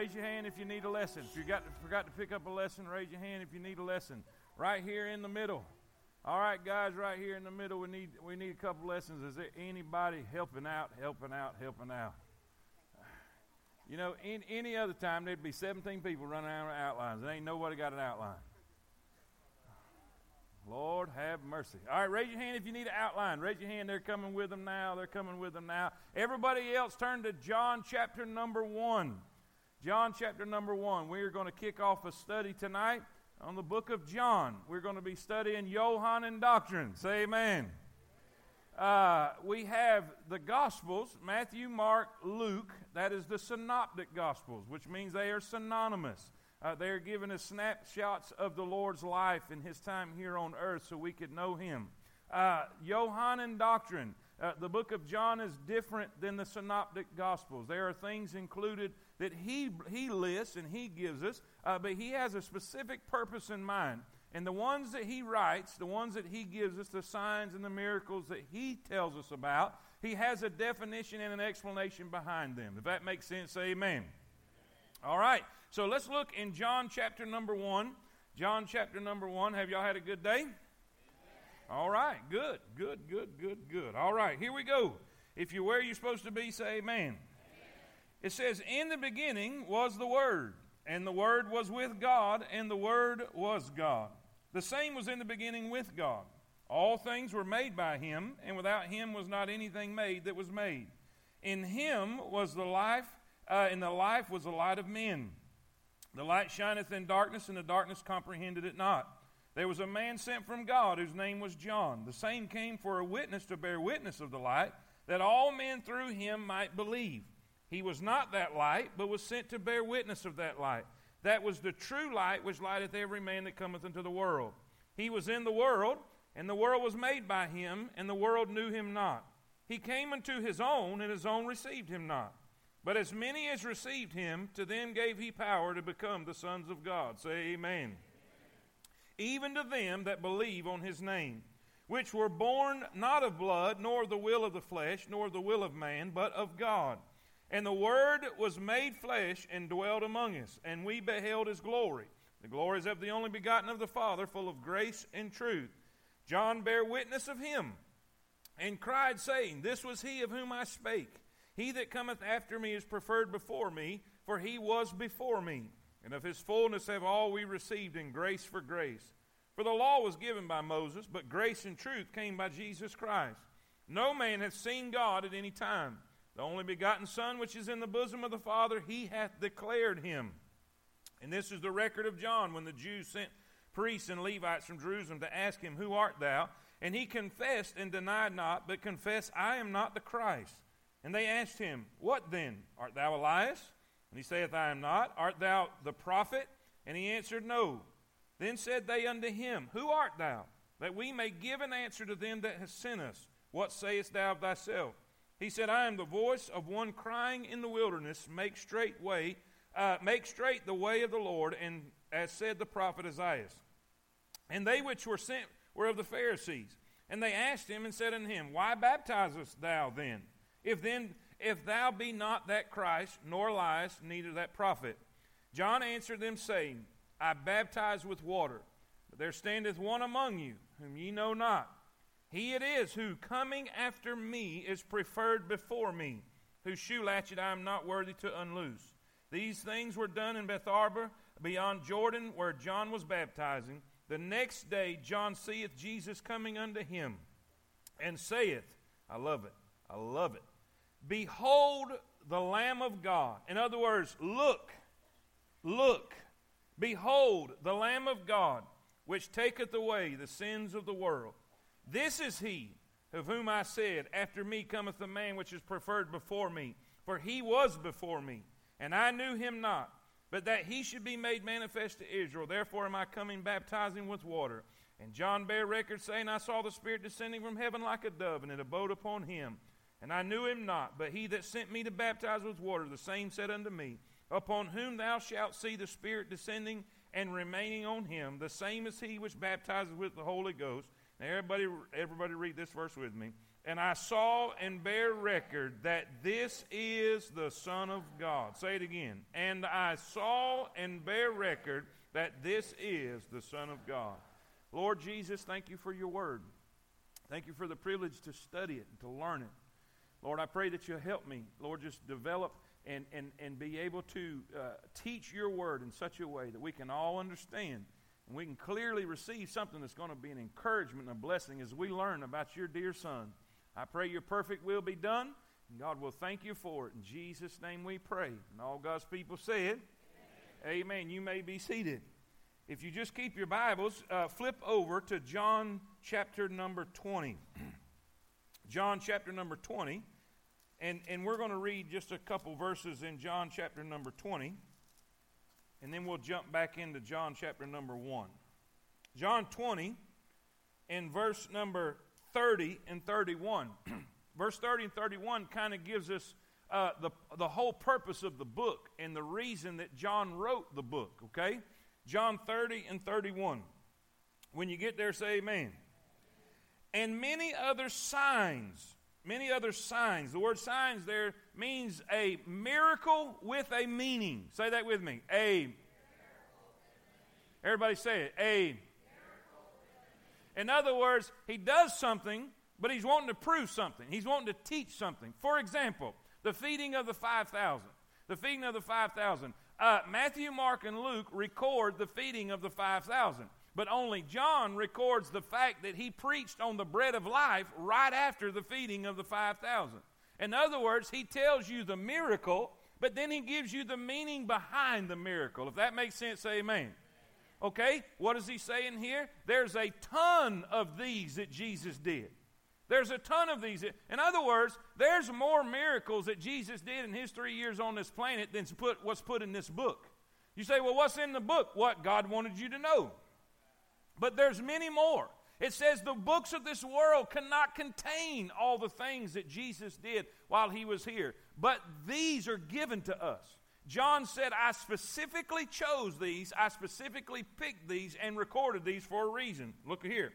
Raise your hand if you need a lesson. If you forgot to pick up a lesson, raise your hand if you need a lesson. Right here in the middle. All right, guys, right here in the middle, we need a couple lessons. Is there anybody helping out? You know, in any other time, there'd be 17 people running out of outlines. There ain't nobody got an outline. Lord, have mercy. All right, raise your hand if you need an outline. Raise your hand. They're coming with them now. Everybody else, turn to John chapter number 1. John chapter number 1. We are going to kick off a study tonight on the book of John. We're going to be studying Johannine doctrine. Say amen. We have the Gospels, Matthew, Mark, Luke. That is the synoptic Gospels, which means they are synonymous. They are given us snapshots of the Lord's life and his time here on earth so we could know him. Johannine doctrine. The book of John is different than the synoptic Gospels. There are things included that he lists and he gives us, but he has a specific purpose in mind. And the ones that he writes, the ones that he gives us, the signs and the miracles that he tells us about, he has a definition and an explanation behind them. If that makes sense, say amen. All right, so let's look in John chapter number 1. John chapter number 1. Have y'all had a good day? All right, good. All right, here we go. If you're where you're supposed to be, say amen. It says, in the beginning was the Word, and the Word was with God, and the Word was God. The same was in the beginning with God. All things were made by him, and without him was not anything made that was made. In him was the life, and the life was the light of men. The light shineth in darkness, and the darkness comprehended it not. There was a man sent from God, whose name was John. The same came for a witness to bear witness of the light, that all men through him might believe. He was not that light, but was sent to bear witness of that light. That was the true light, which lighteth every man that cometh into the world. He was in the world, and the world was made by him, and the world knew him not. He came unto his own, and his own received him not. But as many as received him, to them gave he power to become the sons of God. Say amen. Even to them that believe on his name, which were born not of blood, nor of the will of the flesh, nor of the will of man, but of God. And the Word was made flesh and dwelt among us, and we beheld his glory. The glory is of the only begotten of the Father, full of grace and truth. John bare witness of him, and cried, saying, This was he of whom I spake. He that cometh after me is preferred before me, for he was before me. And of his fullness have all we received, in grace for grace. For the law was given by Moses, but grace and truth came by Jesus Christ. No man hath seen God at any time. The only begotten Son, which is in the bosom of the Father, he hath declared him. And this is the record of John, when the Jews sent priests and Levites from Jerusalem to ask him, Who art thou? And he confessed and denied not, but confessed, I am not the Christ. And they asked him, What then? Art thou Elias? And he saith, I am not. Art thou the prophet? And he answered, No. Then said they unto him, Who art thou? That we may give an answer to them that have sent us. What sayest thou of thyself? He said, I am the voice of one crying in the wilderness, make straight the way of the Lord, and as said the prophet Isaiah. And they which were sent were of the Pharisees. And they asked him and said unto him, Why baptizest thou then? If thou be not that Christ, nor Elias, neither that prophet. John answered them, saying, I baptize with water, but there standeth one among you, whom ye know not. He it is who, coming after me, is preferred before me, whose shoe latchet I am not worthy to unloose. These things were done in Bethabara, beyond Jordan, where John was baptizing. The next day John seeth Jesus coming unto him, and saith, I love it. Behold the Lamb of God. In other words, look. Behold the Lamb of God, which taketh away the sins of the world. This is he of whom I said, After me cometh the man which is preferred before me, for he was before me, and I knew him not, but that he should be made manifest to Israel. Therefore am I coming baptizing with water. And John bare record, saying, I saw the Spirit descending from heaven like a dove, and it abode upon him. And I knew him not, but he that sent me to baptize with water, the same said unto me, Upon whom thou shalt see the Spirit descending and remaining on him, the same is he which baptizes with the Holy Ghost. Now everybody read this verse with me. And I saw and bear record that this is the Son of God. Say it again. And I saw and bear record that this is the Son of God. Lord Jesus, thank you for your word. Thank you for the privilege to study it and to learn it. Lord, I pray that you'll help me. Lord, just develop and be able to teach your word in such a way that we can all understand and we can clearly receive something that's going to be an encouragement and a blessing as we learn about your dear Son. I pray your perfect will be done, and God will thank you for it. In Jesus' name we pray. And all God's people said, Amen. You may be seated. If you just keep your Bibles, flip over to John chapter number 20. John chapter number 20. And we're going to read just a couple verses in John chapter number 20. And then we'll jump back into John chapter number 1. John 20 and verse number 30 and 31. Verse 30 and 31 kind of gives us the whole purpose of the book and the reason that John wrote the book, okay? John 30 and 31. When you get there, say amen. And many other signs. The word signs there means a miracle with a meaning. Say that with me. A. Everybody say it. A. In other words, he does something, but he's wanting to prove something. He's wanting to teach something. For example, the feeding of the 5,000. The feeding of the 5,000. Matthew, Mark, and Luke record the feeding of the 5,000. But only John records the fact that he preached on the bread of life right after the feeding of the 5,000. In other words, he tells you the miracle, but then he gives you the meaning behind the miracle. If that makes sense, say amen. Okay, what is he saying here? There's a ton of these that Jesus did. There's a ton of these. In other words, there's more miracles that Jesus did in his 3 years on this planet than what's put in this book. You say, well, what's in the book? What God wanted you to know. But there's many more. It says the books of this world cannot contain all the things that Jesus did while he was here. But these are given to us. John said, I specifically chose these, I specifically picked these and recorded these for a reason. Look here.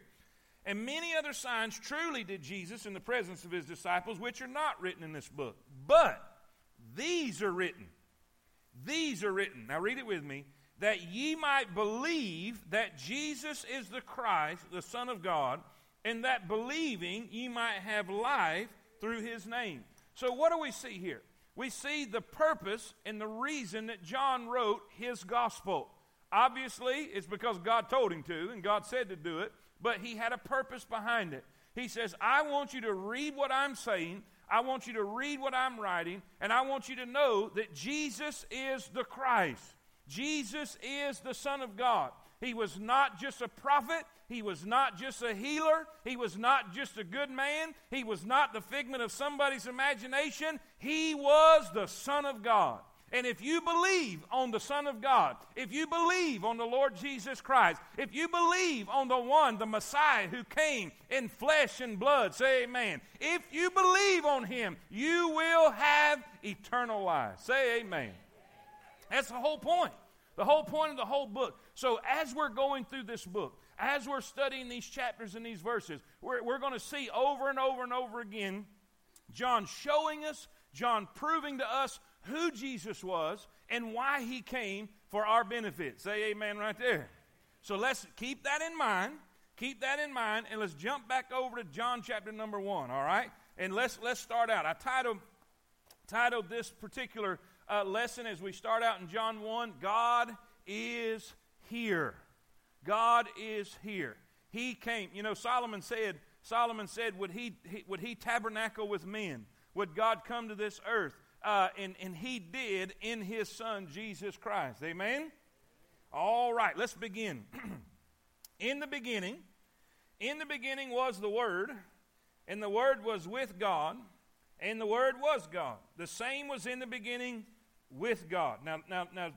And many other signs truly did Jesus in the presence of his disciples, which are not written in this book. But these are written. These are written. Now read it with me. That ye might believe that Jesus is the Christ, the Son of God, and that believing ye might have life through his name. So what do we see here? We see the purpose and the reason that John wrote his gospel. Obviously, it's because God told him to and God said to do it, but he had a purpose behind it. He says, I want you to read what I'm saying, I want you to read what I'm writing, and I want you to know that Jesus is the Christ. Jesus is the Son of God. He was not just a prophet. He was not just a healer. He was not just a good man. He was not the figment of somebody's imagination. He was the Son of God. And if you believe on the Son of God, if you believe on the Lord Jesus Christ, if you believe on the one, the Messiah who came in flesh and blood, say amen. If you believe on him, you will have eternal life. Say amen. That's the whole point. The whole point of the whole book. So as we're going through this book, as we're studying these chapters and these verses, we're going to see over and over and over again John showing us, John proving to us who Jesus was and why he came for our benefit. Say amen right there. So let's keep that in mind. Keep that in mind, and let's jump back over to John chapter number 1, all right? And let's start out. I titled this particular lesson as we start out in John 1, God is here. God is here. He came. You know, Solomon said, would he tabernacle with men? Would God come to this earth? And he did in his Son, Jesus Christ. Amen? All right, let's begin. In the beginning was the Word, and the Word was with God, and the Word was God. The same was in the beginning with God. Now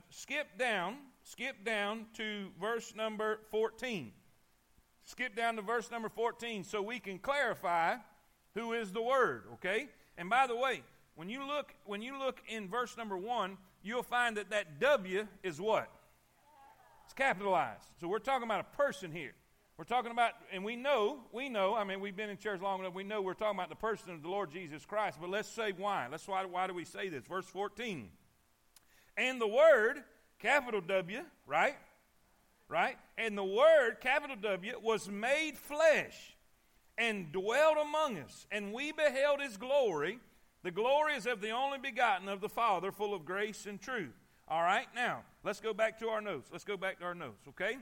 skip down to verse number 14. Skip down to verse number 14 so we can clarify who is the Word, okay? And by the way, when you look in verse number 1, you'll find that W is what? It's capitalized. So we're talking about a person here. We're talking about, and we know, I mean, we've been in church long enough, we know we're talking about the person of the Lord Jesus Christ, but let's say why. Let's why do we say this? Verse 14. And the Word, capital W, right? Right? And the Word, capital W, was made flesh and dwelt among us, and we beheld his glory. The glory is of the only begotten of the Father, full of grace and truth. All right, now, let's go back to our notes. Okay?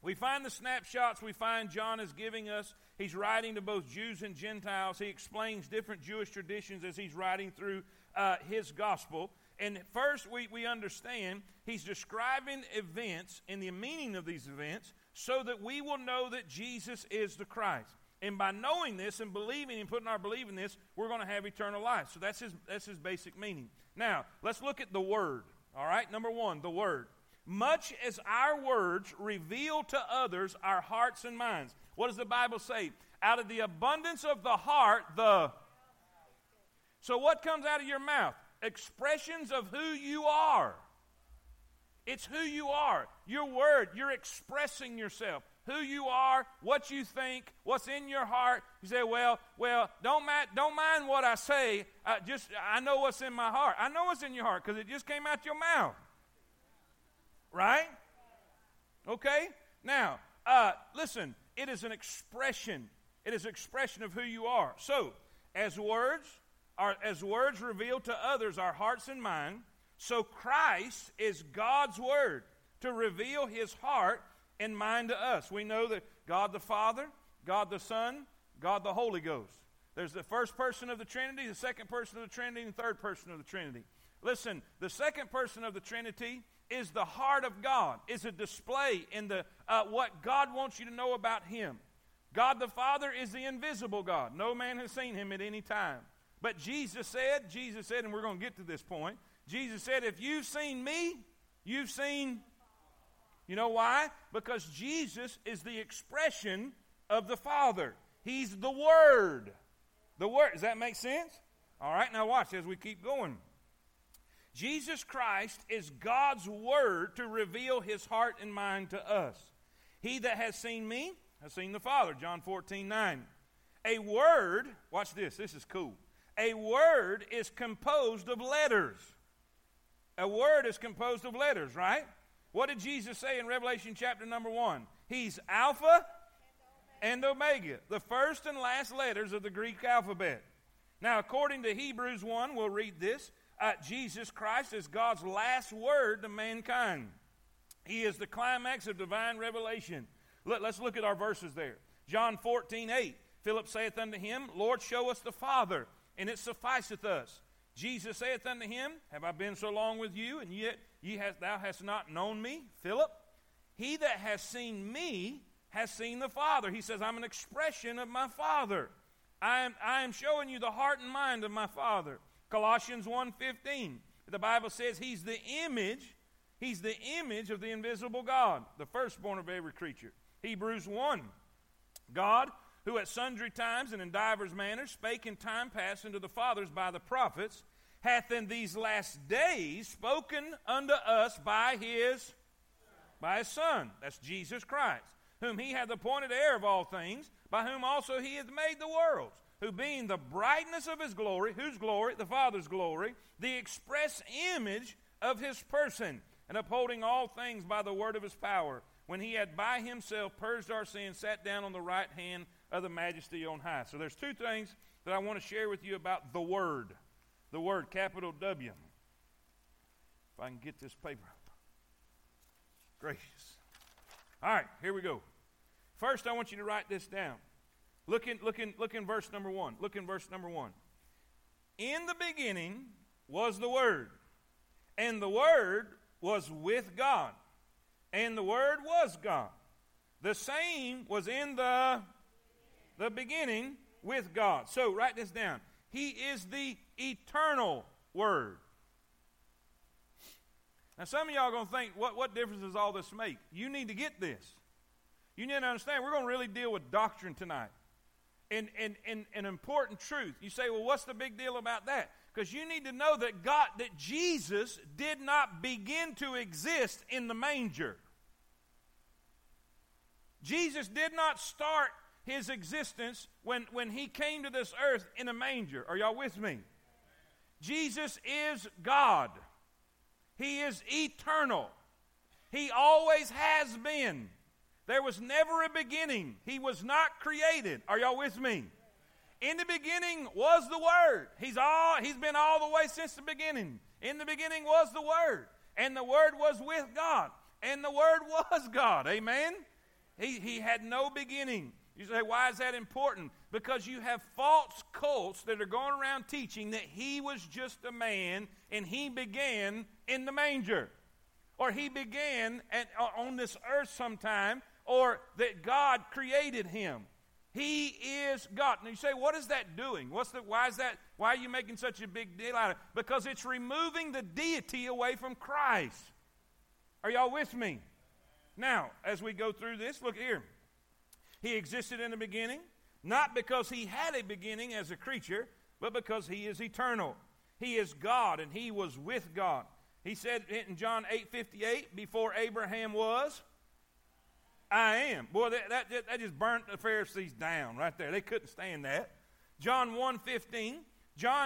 We find the snapshots we find John is giving us. He's writing to both Jews and Gentiles. He explains different Jewish traditions as he's writing through his gospel. And first, we understand he's describing events and the meaning of these events so that we will know that Jesus is the Christ. And by knowing this and believing and putting our belief in this, we're going to have eternal life. So that's his basic meaning. Now, let's look at the Word. All right, number one, the Word. Much as our words reveal to others our hearts and minds. What does the Bible say? Out of the abundance of the heart, the... So what comes out of your mouth? Expressions of who you are. It's who you are. Your word, you're expressing yourself. Who you are, what you think, what's in your heart. You say, well, don't mind what I say. I know what's in my heart. I know what's in your heart because it just came out your mouth. Right? Okay? Now, listen, it is an expression. It is an expression of who you are. So, as words reveal to others our hearts and mind, so Christ is God's word to reveal his heart and mind to us. We know that God the Father, God the Son, God the Holy Ghost. There's the first person of the Trinity, the second person of the Trinity, and the third person of the Trinity. Listen, the second person of the Trinity is the heart of God, is a display in the what God wants you to know about him. God the Father is the invisible God. No man has seen him at any time. But Jesus said, and we're going to get to this point, Jesus said, if you've seen me, you've seen... You know why? Because Jesus is the expression of the Father. He's the Word. The Word. Does that make sense? All right, now watch as we keep going. Jesus Christ is God's Word to reveal his heart and mind to us. He that has seen me has seen the Father, John 14:9. A word, watch this, this is cool. A word is composed of letters. A word is composed of letters, right? What did Jesus say in Revelation chapter number 1? He's Alpha and Omega, the first and last letters of the Greek alphabet. Now, according to Hebrews 1, we'll read this, Jesus Christ is God's last word to mankind. He is the climax of divine revelation. Let's look at our verses there. John 14:8, Philip saith unto him, Lord, show us the Father, and it sufficeth us. Jesus saith unto him, have I been so long with you, and yet thou hast not known me, Philip? He that has seen me has seen the Father. He says, I'm an expression of my Father. I am showing you the heart and mind of my Father. Colossians 1:15. The Bible says he's the image of the invisible God, the firstborn of every creature. Hebrews 1. God, who at sundry times and in divers manners spake in time past unto the fathers by the prophets, hath in these last days spoken unto us by his Son, that's Jesus Christ, whom he hath appointed heir of all things, by whom also he hath made the worlds, who being the brightness of his glory, whose glory? The Father's glory, the express image of his person, and upholding all things by the word of his power, when he had by himself purged our sins, sat down on the right hand of the majesty on high. So there's two things that I want to share with you about the Word. The Word, capital W. If I can get this paper up. Gracious. All right, here we go. First, I want you to write this down. Look in verse number 1. Look in verse number 1. In the beginning was the Word, and the Word was with God, and the Word was God. The same was in the beginning with God. So, write this down. He is the eternal Word. Now, some of y'all are going to think, what difference does all this make? You need to get this. You need to understand, we're going to really deal with doctrine tonight. And an important truth. You say, well, what's the big deal about that? Because you need to know that that Jesus did not begin to exist in the manger. Jesus did not start his existence when he came to this earth in a manger. Are y'all with me? Jesus is God. He is eternal. He always has been. There was never a beginning. He was not created. Are y'all with me? In the beginning was the Word. He's been all the way since the beginning. In the beginning was the Word, and the Word was with God, and the Word was God. Amen? He had no beginning. You say, why is that important? Because you have false cults that are going around teaching that he was just a man and he began in the manger. Or he began on this earth sometime, or that God created him. He is God. Now you say, what is that doing? Why are you making such a big deal out of it? Because it's removing the deity away from Christ. Are y'all with me? Now, as we go through this, look here. He existed in the beginning, not because he had a beginning as a creature, but because he is eternal. He is God, and he was with God. He said in John 8:58, before Abraham was, I am. Boy, that just burnt the Pharisees down right there. They couldn't stand that. John 1:15,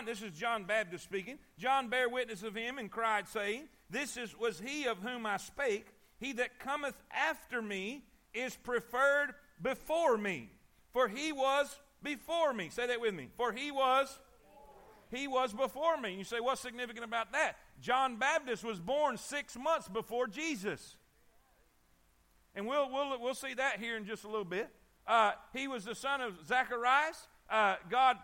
this is John Baptist speaking. John bare witness of him and cried, saying, This was he of whom I spake. He that cometh after me is preferred before me, for he was before me. Say that with me. For he was before me. You say, what's significant about that? John Baptist was born 6 months before Jesus. And we'll see that here in just a little bit. He was the son of Zacharias. God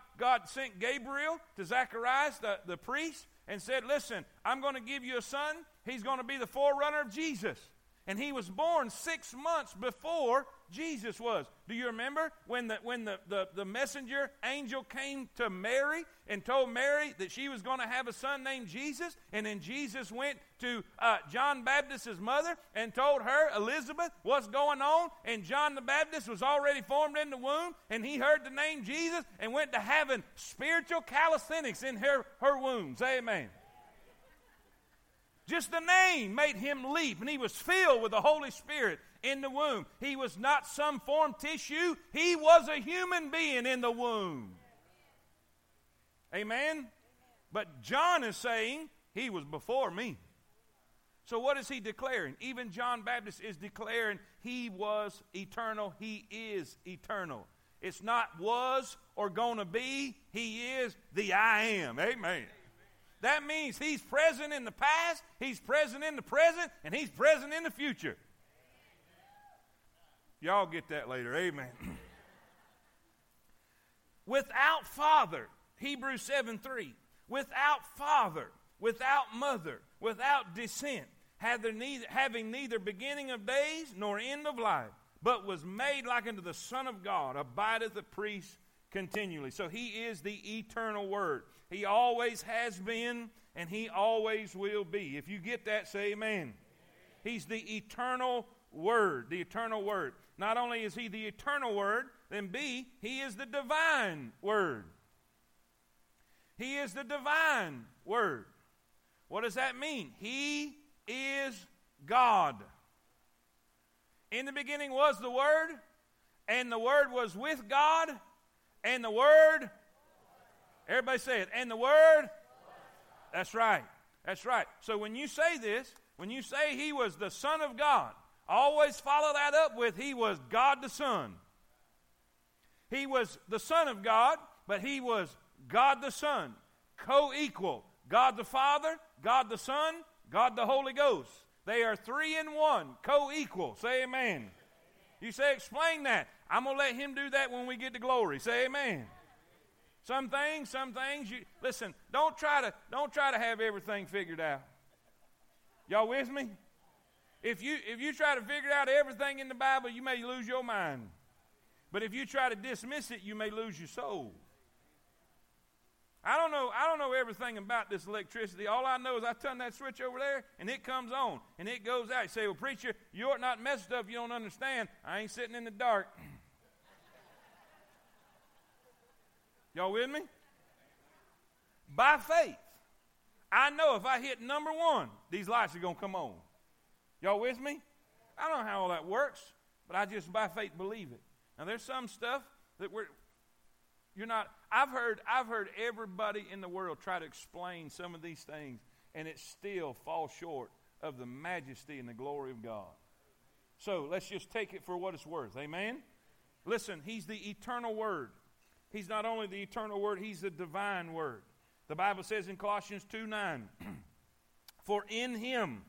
sent Gabriel to Zacharias, the priest, and said, listen, I'm going to give you a son. He's going to be the forerunner of Jesus. And he was born 6 months before Jesus was. Do you remember when the messenger angel came to Mary and told Mary that she was going to have a son named Jesus? And then Jesus went to John Baptist's mother and told her, Elizabeth, what's going on? And John the Baptist was already formed in the womb, and he heard the name Jesus and went to having spiritual calisthenics in her womb. Say amen. Just the name made him leap, and he was filled with the Holy Spirit in the womb. He was not some formed tissue. He was a human being in the womb. Amen? But John is saying, he was before me. So what is he declaring? Even John Baptist is declaring he was eternal. He is eternal. It's not was or going to be. He is the I am. Amen. That means he's present in the past, he's present in the present, and he's present in the future. Y'all get that later. Amen. Without father, Hebrews 7:3, without father, without mother, without descent, having neither beginning of days nor end of life, but was made like unto the Son of God, abideth the priest continually. So he is the eternal Word. He always has been, and he always will be. If you get that, say amen. Amen. He's the eternal Word, the eternal Word. Not only is he the eternal Word, then B, he is the divine Word. He is the divine Word. What does that mean? He is God. In the beginning was the Word, and the Word was with God, and the Word... Everybody say it. And the Word? That's right. That's right. So when you say this, when you say he was the Son of God, always follow that up with he was God the Son. He was the Son of God, but he was God the Son, co-equal. God the Father, God the Son, God the Holy Ghost. They are three in one, co-equal. Say amen. You say, explain that. I'm going to let him do that when we get to glory. Say amen. Some things. Listen, don't try to have everything figured out. Y'all with me? If you try to figure out everything in the Bible, you may lose your mind. But if you try to dismiss it, you may lose your soul. I don't know everything about this electricity. All I know is I turn that switch over there, and it comes on, and it goes out. You say, well, preacher, you're not messed up. You don't understand. I ain't sitting in the dark. Y'all with me? By faith, I know if I hit number one, these lights are going to come on. Y'all with me? I don't know how all that works, but I just by faith believe it. Now, there's some stuff that you're not. I've heard everybody in the world try to explain some of these things, and it still falls short of the majesty and the glory of God. So let's just take it for what it's worth. Amen? Listen, he's the eternal Word. He's not only the eternal Word, he's the divine Word. The Bible says in Colossians 2:9, For in him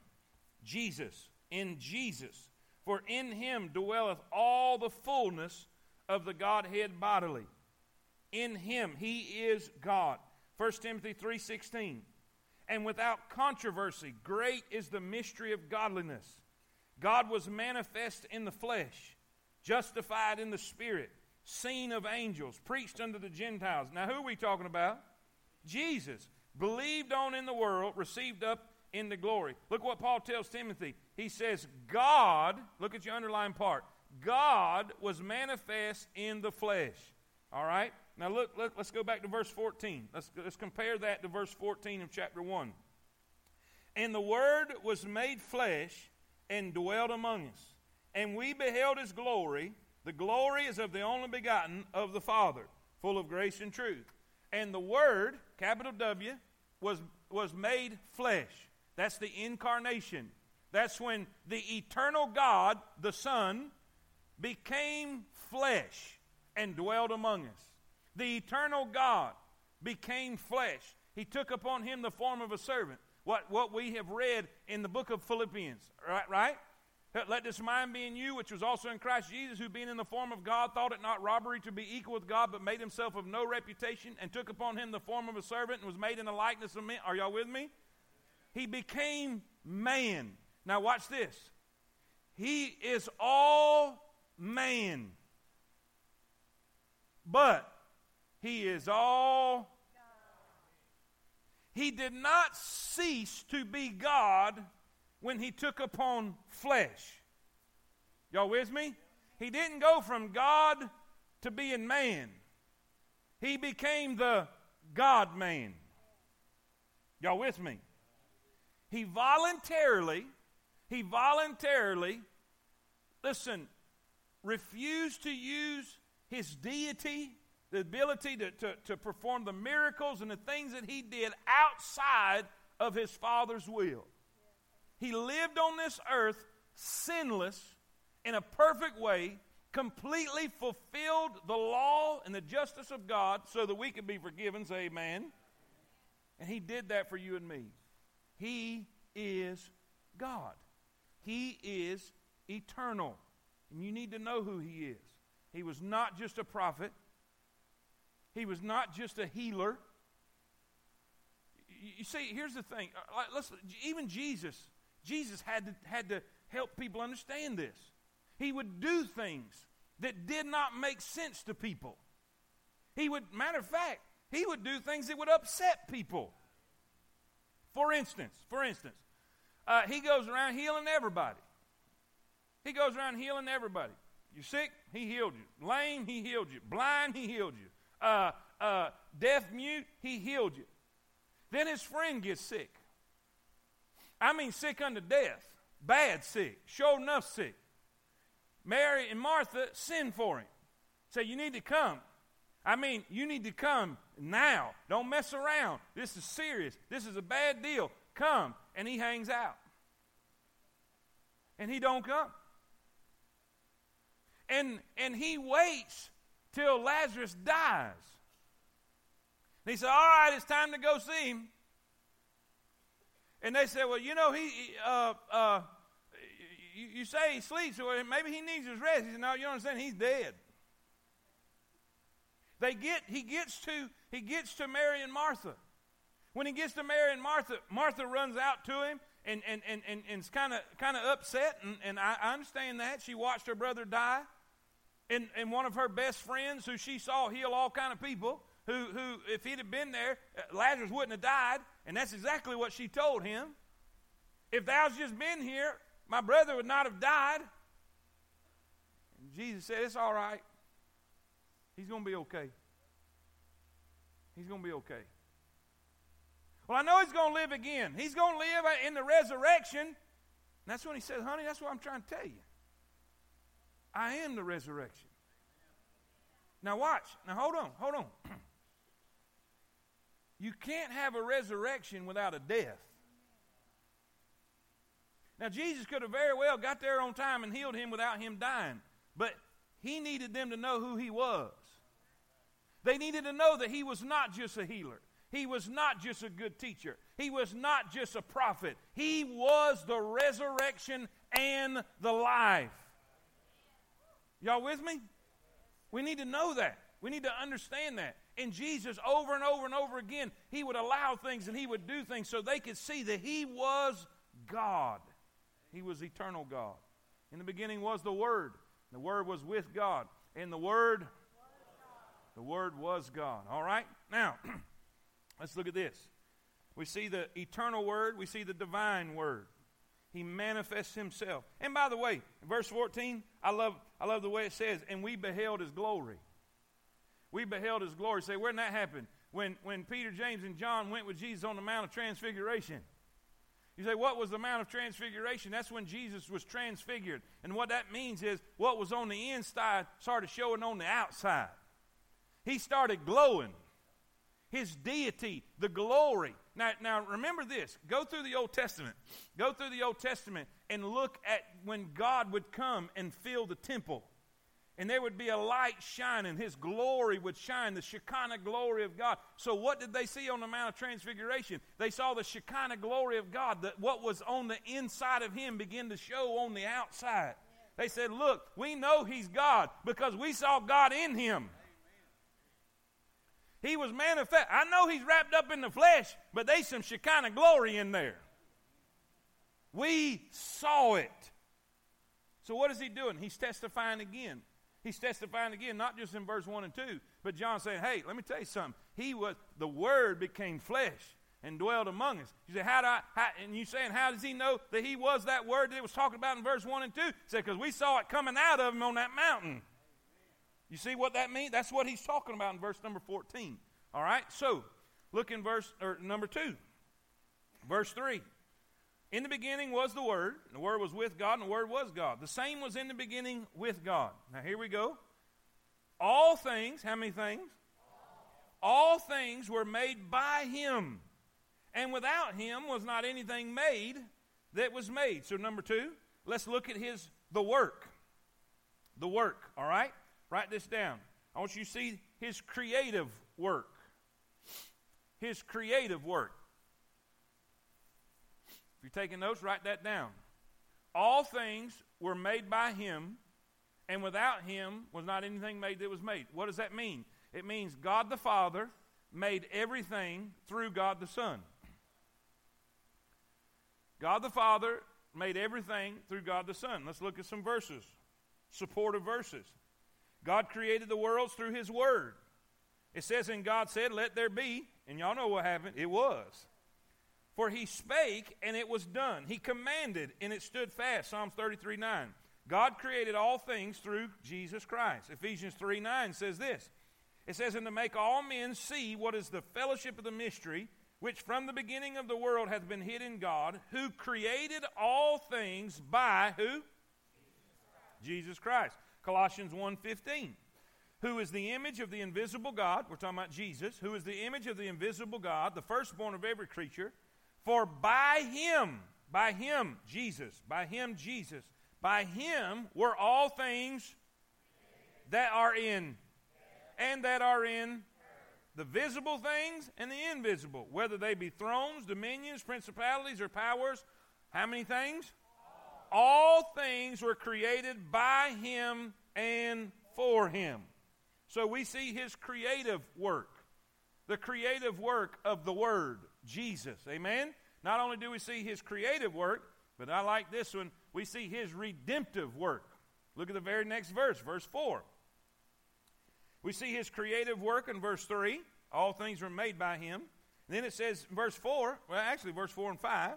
dwelleth all the fullness of the Godhead bodily. In him, he is God. 1 Timothy 3:16. And without controversy, great is the mystery of godliness. God was manifest in the flesh, justified in the spirit, seen of angels, preached unto the Gentiles. Now, who are we talking about? Jesus, believed on in the world, received up into glory. Look what Paul tells Timothy. He says, God, look at your underlying part, God was manifest in the flesh. All right? Now, look, let's go back to verse 14. Let's compare that to verse 14 of chapter 1. And the Word was made flesh and dwelt among us, and we beheld his glory. The glory is of the only begotten of the Father, full of grace and truth. And the Word, capital W, was made flesh. That's the incarnation. That's when the eternal God, the Son, became flesh and dwelled among us. The eternal God became flesh. He took upon him the form of a servant. What we have read in the book of Philippians, right? Let this mind be in you, which was also in Christ Jesus, who being in the form of God, thought it not robbery to be equal with God, but made himself of no reputation, and took upon him the form of a servant, and was made in the likeness of men. Are y'all with me? He became man. Now watch this. He is all man, but he is all God. He did not cease to be God when he took upon flesh. Y'all with me? He didn't go from God to being man. He became the God-man. Y'all with me? He voluntarily, listen, refused to use his deity, the ability to perform the miracles and the things that he did outside of his Father's will. He lived on this earth sinless in a perfect way, completely fulfilled the law and the justice of God so that we could be forgiven. Say amen. And he did that for you and me. He is God. He is eternal. And you need to know who he is. He was not just a prophet. He was not just a healer. You see, here's the thing. Even Jesus had to help people understand this. He would do things that did not make sense to people. He would do things that would upset people. For instance, he goes around healing everybody. You're sick? He healed you. Lame? He healed you. Blind? He healed you. Deaf, mute? He healed you. Then his friend gets sick. I mean sick unto death. Bad sick. Sure enough sick. Mary and Martha send for him. Say, you need to come. I mean, you need to come now. Don't mess around. This is serious. This is a bad deal. Come. And he hangs out. And he don't come. And he waits till Lazarus dies. And he said, all right, it's time to go see him. And they said, well, you know, you say he sleeps, or maybe he needs his rest. He said, no, you don't understand, he's dead. He gets to Mary and Martha. When he gets to Mary and Martha, Martha runs out to him and is kind of upset, and I understand that. She watched her brother die, and one of her best friends, who she saw heal all kind of people, who if he'd have been there, Lazarus wouldn't have died. And that's exactly what she told him. If thou's just been here, my brother would not have died. And Jesus said, it's all right. He's going to be okay. He's going to be okay. Well, I know he's going to live again. He's going to live in the resurrection. And that's when he said, honey, that's what I'm trying to tell you. I am the resurrection. Now watch. Now hold on. You can't have a resurrection without a death. Now Jesus could have very well got there on time and healed him without him dying. But he needed them to know who he was. They needed to know that he was not just a healer. He was not just a good teacher. He was not just a prophet. He was the resurrection and the life. Y'all with me? We need to know that. We need to understand that. And Jesus, over and over and over again, he would allow things and he would do things so they could see that he was God. He was eternal God. In the beginning was the Word. The Word was with God. And the Word was God. All right? Now, let's look at this. We see the eternal Word. We see the divine Word. He manifests himself. And by the way, in verse 14, I love the way it says, and we beheld his glory. We beheld his glory. Say, where did that happen? When Peter, James, and John went with Jesus on the Mount of Transfiguration. You say, what was the Mount of Transfiguration? That's when Jesus was transfigured. And what that means is what was on the inside started showing on the outside. He started glowing. His deity, the glory. Now remember this. Go through the Old Testament. Go through the Old Testament and look at when God would come and fill the temple. And there would be a light shining. His glory would shine, the Shekinah glory of God. So what did they see on the Mount of Transfiguration? They saw the Shekinah glory of God, that what was on the inside of him began to show on the outside. They said, look, we know he's God because we saw God in him. He was manifest. I know he's wrapped up in the flesh, but there's some Shekinah glory in there. We saw it. So what is he doing? He's testifying again. He's testifying again, not just in verse 1 and 2, but John saying, hey, let me tell you something. The Word became flesh and dwelled among us. You say, how does he know that he was that Word that it was talking about in verse 1 and 2? He said, because we saw it coming out of him on that mountain. You see what that means? That's what he's talking about in verse number 14. All right? So, look in number 2. Verse 3. In the beginning was the Word, and the Word was with God, and the Word was God. The same was in the beginning with God. Now, here we go. All things, how many things? All things were made by him, and without him was not anything made that was made. So, number 2, let's look at the work. The work, all right? Write this down. I want you to see his creative work. His creative work. If you're taking notes, write that down. All things were made by him, and without him was not anything made that was made. What does that mean? It means God the Father made everything through God the Son. God the Father made everything through God the Son. Let's look at some verses, supportive verses. God created the worlds through his Word. It says, and God said, let there be, and y'all know what happened, it was. For he spake, and it was done. He commanded, and it stood fast. Psalms 33:9. God created all things through Jesus Christ. Ephesians 3:9 says this. It says, and to make all men see what is the fellowship of the mystery, which from the beginning of the world hath been hid in God, who created all things by who? Jesus Christ. Colossians 1:15. Who is the image of the invisible God. We're talking about Jesus. Who is the image of the invisible God, the firstborn of every creature. For by him, Jesus, by him were all things that are in and that are in the visible things and the invisible, whether they be thrones, dominions, principalities, or powers. How many things? All things were created by him and for him. So we see his creative work, the creative work of the Word. Jesus, amen? Not only do we see his creative work, but I like this one, we see his redemptive work. Look at the very next verse, verse 4. We see his creative work in verse 3. All things were made by him. And then it says in verse 4, well, actually verse 4 and 5,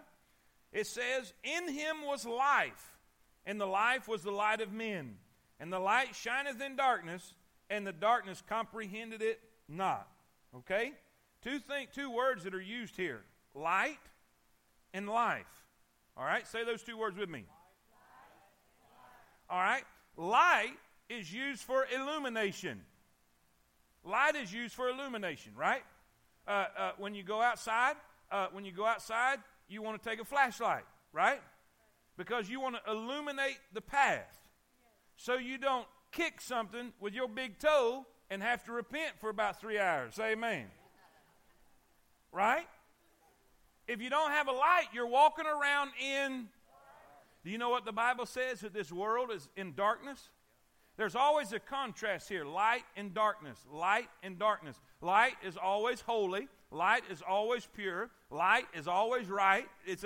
it says, in him was life, and the life was the light of men. And the light shineth in darkness, and the darkness comprehended it not. Okay? Two words that are used here, light and life. All right, say those two words with me. All right, Light is used for illumination. Light is used for illumination, right? When you go outside, you want to take a flashlight, right? Because you want to illuminate the path, so you don't kick something with your big toe and have to repent for about 3 hours. Say amen. Right? If you don't have a light, you're walking around in... Do you know what the Bible says? That this world is in darkness? There's always a contrast here. Light and darkness. Light and darkness. Light is always holy. Light is always pure. Light is always right. It's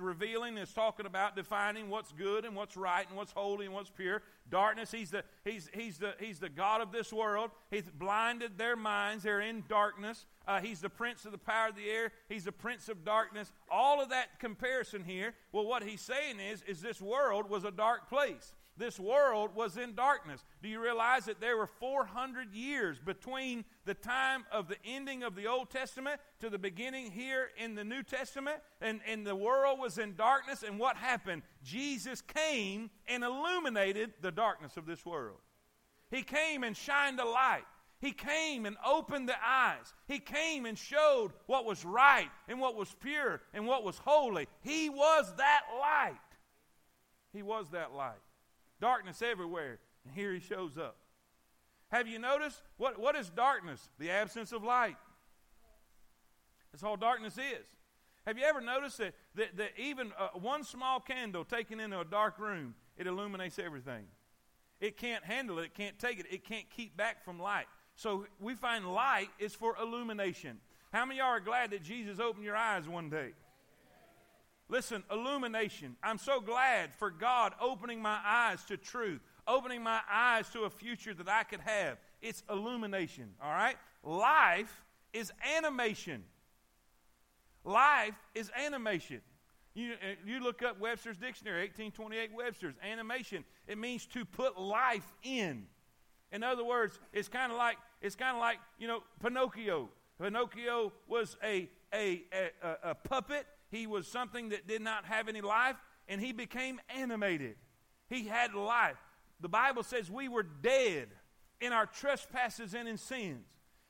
revealing. It's talking about defining what's good and what's right and what's holy and what's pure. Darkness. He's the God of this world. He's blinded their minds. They're in darkness. He's the prince of the power of the air. He's the prince of darkness. All of that comparison here. Well, what he's saying is this world was a dark place. This world was in darkness. Do you realize that there were 400 years between the time of the ending of the Old Testament to the beginning here in the New Testament? And the world was in darkness. And what happened? Jesus came and illuminated the darkness of this world. He came and shined a light. He came and opened the eyes. He came and showed what was right and what was pure and what was holy. He was that light. He was that light. Darkness everywhere, and here he shows up. Have you noticed? What is darkness? The absence of light. That's all darkness is. Have you ever noticed that even one small candle taken into a dark room, it illuminates everything? It can't handle it. It can't take it. It can't keep back from light. So we find light is for illumination. How many of y'all are glad that Jesus opened your eyes one day? Listen, illumination. I'm so glad for God opening my eyes to truth, opening my eyes to a future that I could have. It's illumination, all right? Life is animation. Life is animation. You look up Webster's Dictionary, 1828 Webster's. Animation, it means to put life in. In other words, it's kind of like, you know, Pinocchio. Pinocchio was a puppet. He was something that did not have any life, and he became animated. He had life. The Bible says we were dead in our trespasses and in sins.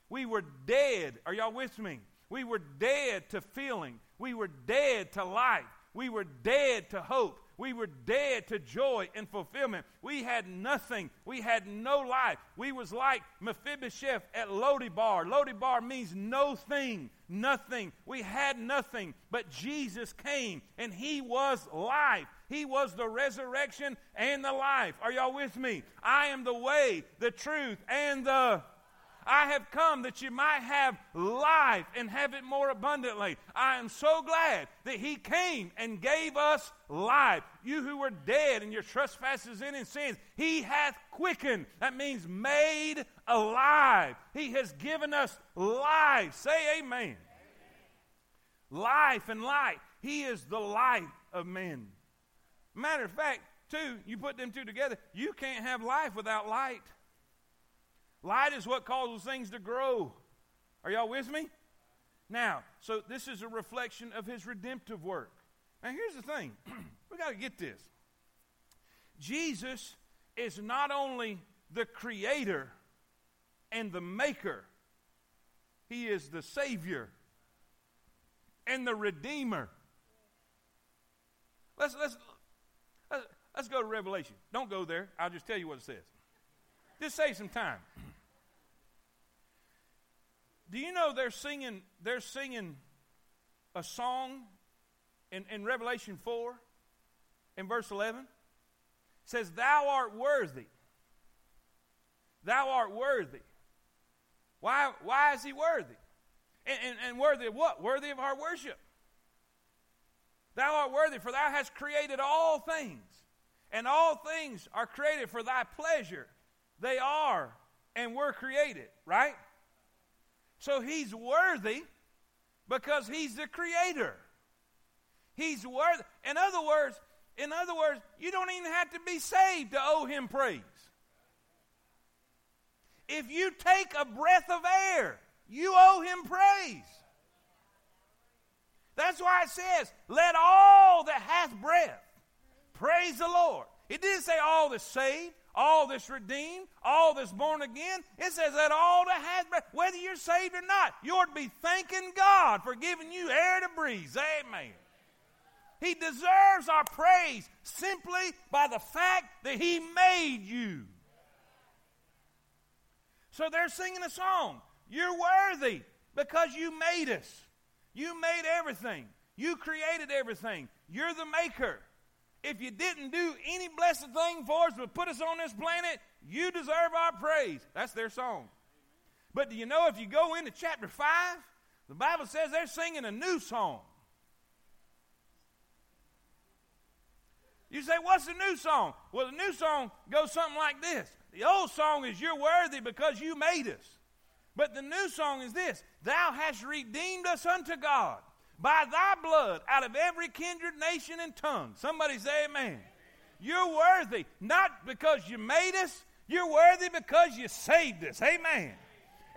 We were dead. Are y'all with me? We were dead to feeling. We were dead to life. We were dead to hope. We were dead to joy and fulfillment. We had nothing. We had no life. We was like Mephibosheth at Lodibar. Lodibar means no thing, nothing. We had nothing, but Jesus came, and he was life. He was the resurrection and the life. Are y'all with me? I am the way, the truth, and the... I have come that you might have life and have it more abundantly. I am so glad that he came and gave us life. You who were dead in your trespasses and in sins, he hath quickened. That means made alive. He has given us life. Say amen. Amen. Life and light. He is the light of men. Matter of fact, too, you put them two together, you can't have life without light. Light is what causes things to grow. Are y'all with me? Now, so this is a reflection of his redemptive work. Now, here's the thing. We got to get this. Jesus is not only the creator and the maker. He is the savior and the redeemer. Let's go to Revelation. Don't go there. I'll just tell you what it says. Just save some time. Do you know they're singing a song in Revelation 4 in verse 11? It says, thou art worthy. Thou art worthy. Why is he worthy? And worthy of what? Worthy of our worship. Thou art worthy, for thou hast created all things, and all things are created for thy pleasure. They are and were created, right? So he's worthy because he's the creator. He's worthy. In other words, you don't even have to be saved to owe him praise. If you take a breath of air, you owe him praise. That's why it says, let all that hath breath praise the Lord. It didn't say all that's saved, all that's redeemed, all that's born again. It says that all that has breath, whether you're saved or not, you ought to be thanking God for giving you air to breathe. Amen. He deserves our praise simply by the fact that he made you. So they're singing a song. You're worthy because you made us. You made everything. You created everything. You're the maker. If you didn't do any blessed thing for us but put us on this planet, you deserve our praise. That's their song. But do you know if you go into chapter 5, the Bible says they're singing a new song. You say, what's the new song? Well, the new song goes something like this. The old song is, you're worthy because you made us. But the new song is this, thou hast redeemed us unto God by thy blood out of every kindred, nation, and tongue. Somebody say amen. You're worthy, not because you made us. You're worthy because you saved us. Amen.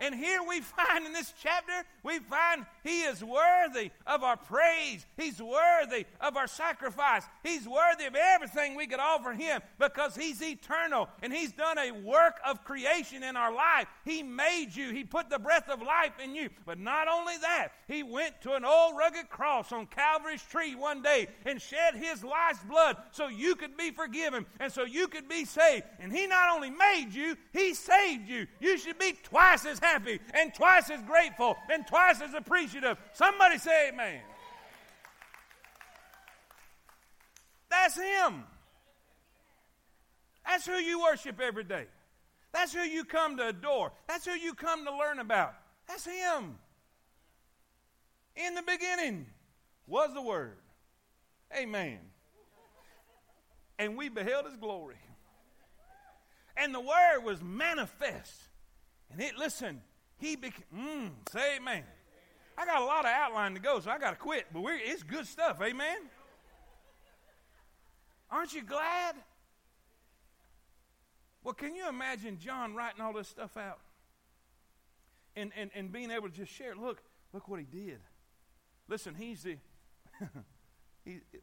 And here we find in this chapter, we find he is worthy of our praise. He's worthy of our sacrifice. He's worthy of everything we could offer him because he's eternal and he's done a work of creation in our life. He made you. He put the breath of life in you. But not only that, he went to an old rugged cross on Calvary's tree one day and shed his life's blood so you could be forgiven and so you could be saved. And he not only made you, he saved you. You should be twice as happy. And twice as grateful and twice as appreciative. Somebody say amen. That's him. That's who you worship every day. That's who you come to adore. That's who you come to learn about. That's him. In the beginning was the Word. Amen. And we beheld his glory. And the Word was manifest. And it, listen, he became, say amen. I got a lot of outline to go, so I got to quit, but it's good stuff, amen? Aren't you glad? Well, can you imagine John writing all this stuff out and being able to just share it? Look what he did. Listen, he's the,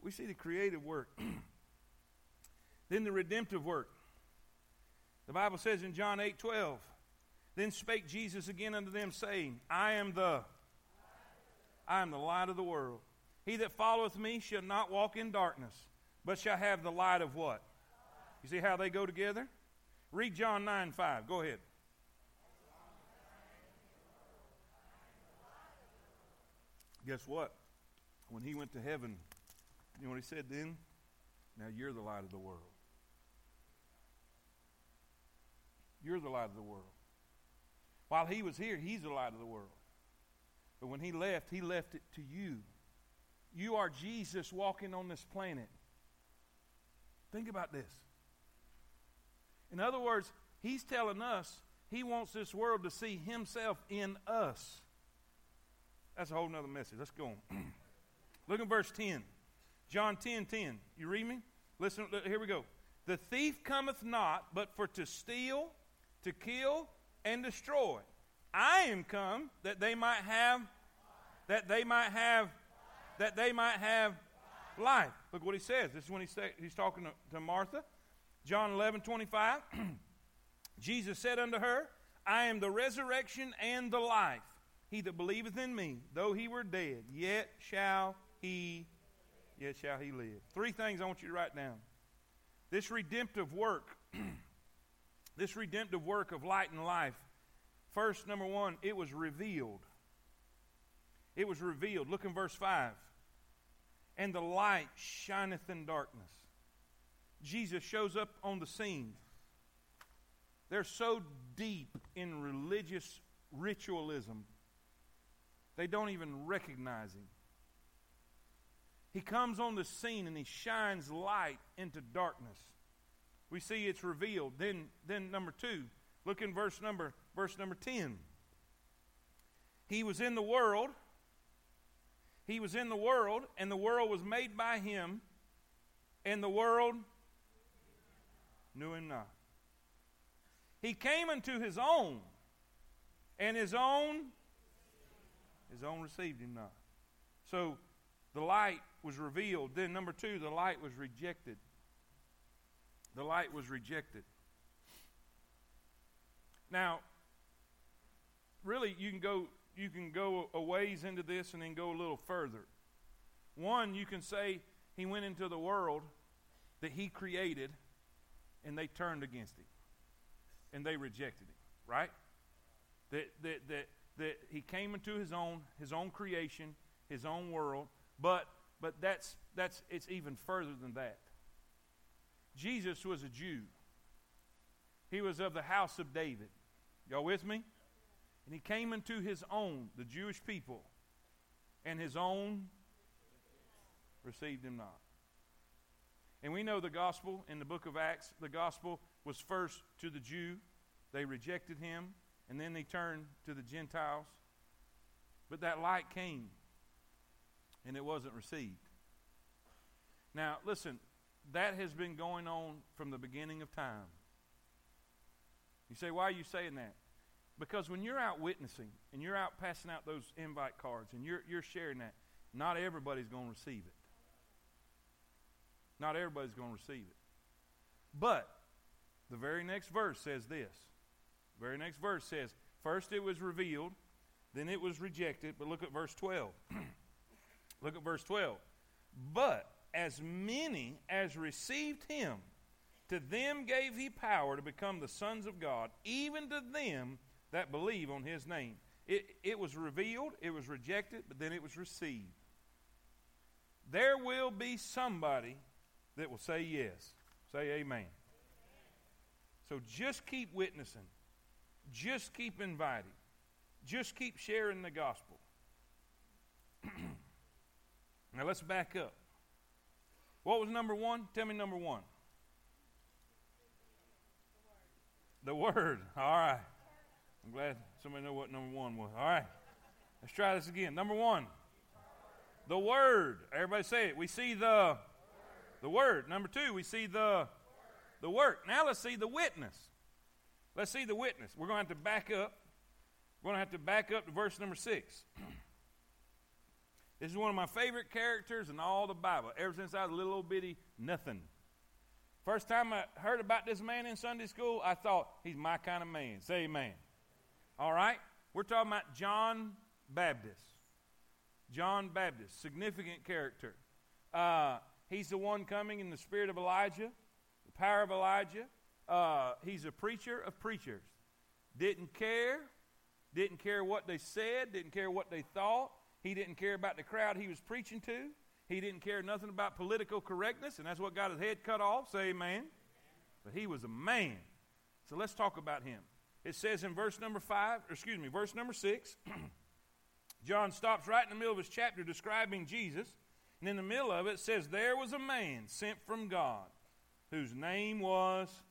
we see the creative work, then the redemptive work. The Bible says in John 8:12, then spake Jesus again unto them, saying, I am the light of the world. He that followeth me shall not walk in darkness, but shall have the light of what? You see how they go together? Read John 9:5. Go ahead. Guess what? When he went to heaven, you know what he said then? Now you're the light of the world. You're the light of the world. While he was here, he's the light of the world. But when he left it to you. You are Jesus walking on this planet. Think about this. In other words, he's telling us he wants this world to see himself in us. That's a whole nother message. Let's go on. Look at verse 10. John 10:10. You read me? Listen, here we go. The thief cometh not, but for to steal, to kill, and destroy. I am come that they might have life. Look what he says. This is when he's talking to Martha. John 11:25. Jesus said unto her, I am the resurrection and the life. He that believeth in me, though he were dead, yet shall he live. Three things I want you to write down. This redemptive work. This redemptive work of light and life, first, number one, it was revealed. It was revealed. Look in verse 5. And the light shineth in darkness. Jesus shows up on the scene. They're so deep in religious ritualism, they don't even recognize him. He comes on the scene and he shines light into darkness. We see it's revealed. Then number two, look in verse number 10. He was in the world, and the world was made by him, and the world knew him not. He came unto his own, and his own received him not. So the light was revealed. Then number two, the light was rejected. The light was rejected. Now, really, you can go a ways into this and then go a little further. One, you can say he went into the world that he created, and they turned against him, and they rejected him. Right? That he came into his own creation, his own world, but that's it's even further than that. Jesus was a Jew. He was of the house of David. Y'all with me? And he came into his own, the Jewish people, and his own received him not. And we know the gospel in the book of Acts. The gospel was first to the Jew. They rejected him, and then they turned to the Gentiles. But that light came, and it wasn't received. Now, listen, that has been going on from the beginning of time. You say, why are you saying that? Because when you're out witnessing, and you're out passing out those invite cards, and you're sharing that, not everybody's going to receive it. Not everybody's going to receive it. But the very next verse says this. The very next verse says, first it was revealed, then it was rejected. But look at verse 12. Look at verse 12. But as many as received him, to them gave he power to become the sons of God, even to them that believe on his name. It was revealed, it was rejected, but then it was received. There will be somebody that will say yes. Say amen. So just keep witnessing. Just keep inviting. Just keep sharing the gospel. Now let's back up. What was number one? Tell me number one. The Word. All right. I'm glad somebody knew what number one was. All right. Let's try this again. Number one. The Word. Everybody say it. We see the Word. Number two, we see the work. Now let's see the witness. Let's see the witness. We're going to have to back up. We're going to have to back up to verse number 6. This is one of my favorite characters in all the Bible, ever since I was a little old bitty nothing. First time I heard about this man in Sunday school, I thought, he's my kind of man. Say amen. All right? We're talking about John Baptist. John Baptist, significant character. He's the one coming in the spirit of Elijah. Power of Elijah. He's a preacher of preachers. Didn't care what they said, didn't care what they thought. He didn't care about the crowd he was preaching to. He didn't care nothing about political correctness, and that's what got his head cut off. Say amen. But he was a man. So let's talk about him. It says in verse number 6, John stops right in the middle of his chapter describing Jesus, and in the middle of it says, there was a man sent from God, whose name was John.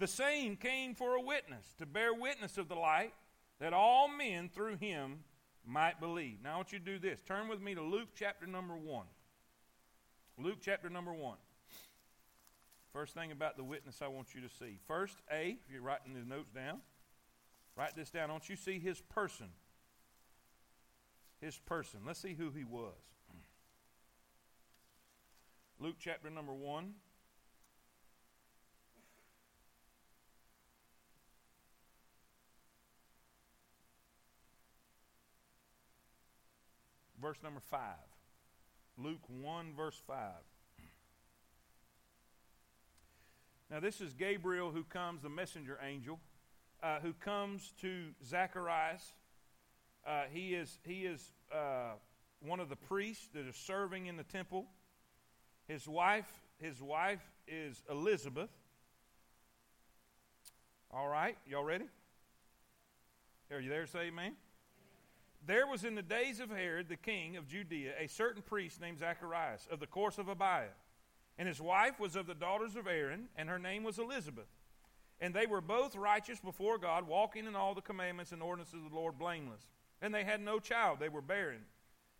The same came for a witness, to bear witness of the light, that all men through him might believe. Now I want you to do this. Turn with me to Luke chapter number 1. Luke chapter number 1. First thing about the witness I want you to see. First, A, if you're writing the notes down, write this down. I want you to see his person. His person. Let's see who he was. Luke chapter number 1. Verse number 5. Luke 1, verse 5. Now this is Gabriel who comes, the messenger angel, who comes to Zacharias. He is one of the priests that is serving in the temple. His wife is Elizabeth. All right, y'all ready? Are you there? Say amen. There was in the days of Herod, the king of Judea, a certain priest named Zacharias, of the course of Abiah. And his wife was of the daughters of Aaron, and her name was Elizabeth. And they were both righteous before God, walking in all the commandments and ordinances of the Lord blameless. And they had no child, they were barren.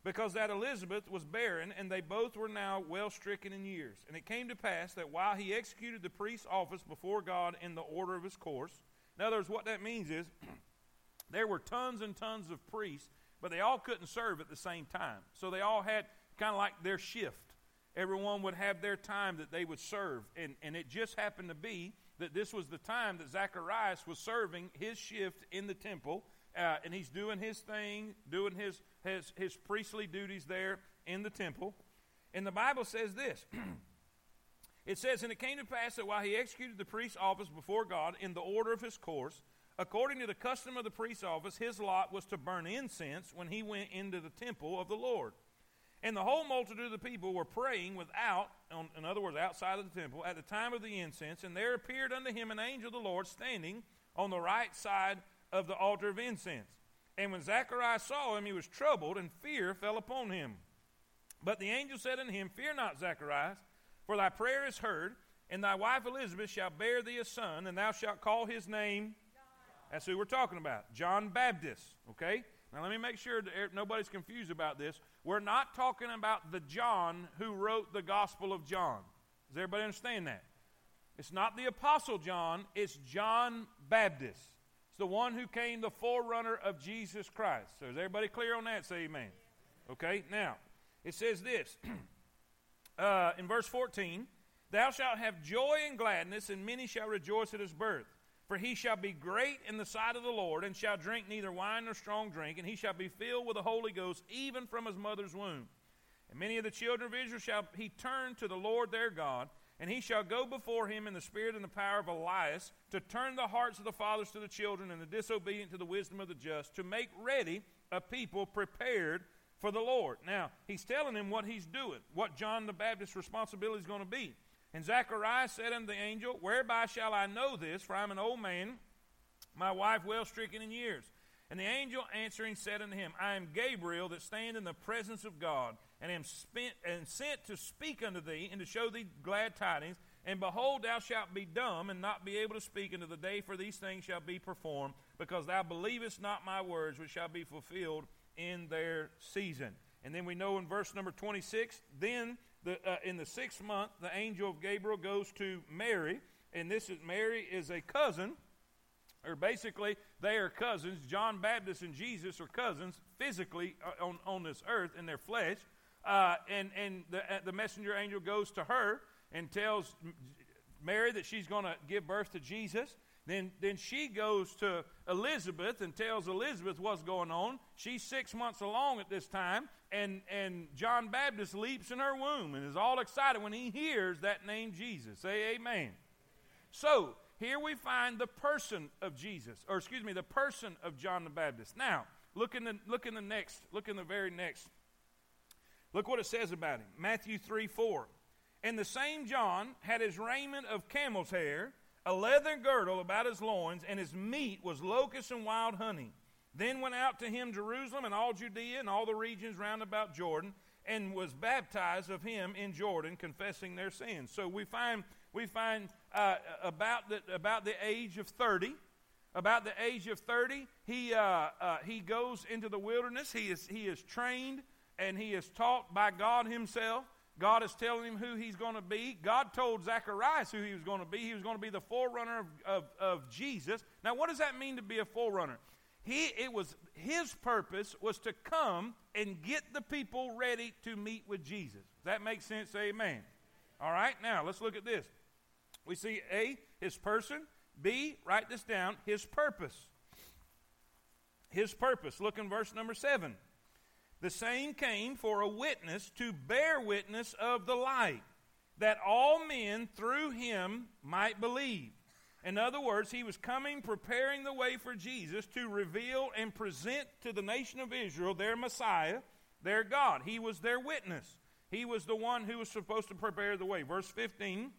Because that Elizabeth was barren, and they both were now well stricken in years. And it came to pass that while he executed the priest's office before God in the order of his course, in other words, what that means is, there were tons and tons of priests, but they all couldn't serve at the same time. So they all had kind of like their shift. Everyone would have their time that they would serve. And it just happened to be that this was the time that Zacharias was serving his shift in the temple. And he's doing his thing, doing his priestly duties there in the temple. And the Bible says this. It says, "And it came to pass that while he executed the priest's office before God in the order of his course, according to the custom of the priest's office, his lot was to burn incense when he went into the temple of the Lord. And the whole multitude of the people were praying without," in other words, outside of the temple, "at the time of the incense. And there appeared unto him an angel of the Lord standing on the right side of the altar of incense. And when Zacharias saw him, he was troubled, and fear fell upon him. But the angel said unto him, Fear not, Zacharias, for thy prayer is heard, and thy wife Elizabeth shall bear thee a son, and thou shalt call his name," that's who we're talking about, John Baptist, okay? Now let me make sure that nobody's confused about this. We're not talking about the John who wrote the Gospel of John. Does everybody understand that? It's not the Apostle John, it's John Baptist. It's the one who came the forerunner of Jesus Christ. So is everybody clear on that? Say amen. Okay, now, it says this, in verse 14, "Thou shalt have joy and gladness, and many shall rejoice at his birth. For he shall be great in the sight of the Lord, and shall drink neither wine nor strong drink, and he shall be filled with the Holy Ghost, even from his mother's womb. And many of the children of Israel shall he turn to the Lord their God, and he shall go before him in the spirit and the power of Elias, to turn the hearts of the fathers to the children, and the disobedient to the wisdom of the just, to make ready a people prepared for the Lord." Now, he's telling him what he's doing, what John the Baptist's responsibility is going to be. "And Zacharias said unto the angel, Whereby shall I know this? For I am an old man, my wife well stricken in years. And the angel answering said unto him, I am Gabriel that stand in the presence of God, and am sent to speak unto thee, and to show thee glad tidings. And behold, thou shalt be dumb, and not be able to speak unto the day, for these things shall be performed, because thou believest not my words, which shall be fulfilled in their season." And then we know in verse number 26, "Then in the 6th month, the angel of Gabriel goes to Mary," and this is Mary is a cousin, or basically they are cousins. John Baptist and Jesus are cousins physically on this earth in their flesh. And the messenger angel goes to her and tells Mary that she's going to give birth to Jesus. Then she goes to Elizabeth and tells Elizabeth what's going on. She's 6 months along at this time, and John Baptist leaps in her womb and is all excited when he hears that name Jesus. Say amen. So here we find the person of Jesus, or excuse me, the person of John the Baptist. Now look in the very next. Look what it says about him. Matthew 3:4. "And the same John had his raiment of camel's hair, a leathern girdle about his loins, and his meat was locusts and wild honey. Then went out to him Jerusalem and all Judea and all the regions round about Jordan, and was baptized of him in Jordan, confessing their sins." So we find about the age of 30, he goes into the wilderness. He is trained and he is taught by God himself. God is telling him who he's going to be. God told Zacharias who he was going to be. He was going to be the forerunner of Jesus. Now, what does that mean to be a forerunner? His purpose was to come and get the people ready to meet with Jesus. Does that make sense? Say amen. All right, now let's look at this. We see A, his person. B, write this down, his purpose. His purpose. Look in verse number 7. "The same came for a witness to bear witness of the light, that all men through him might believe." In other words, he was coming, preparing the way for Jesus to reveal and present to the nation of Israel their Messiah, their God. He was their witness. He was the one who was supposed to prepare the way. Verse 15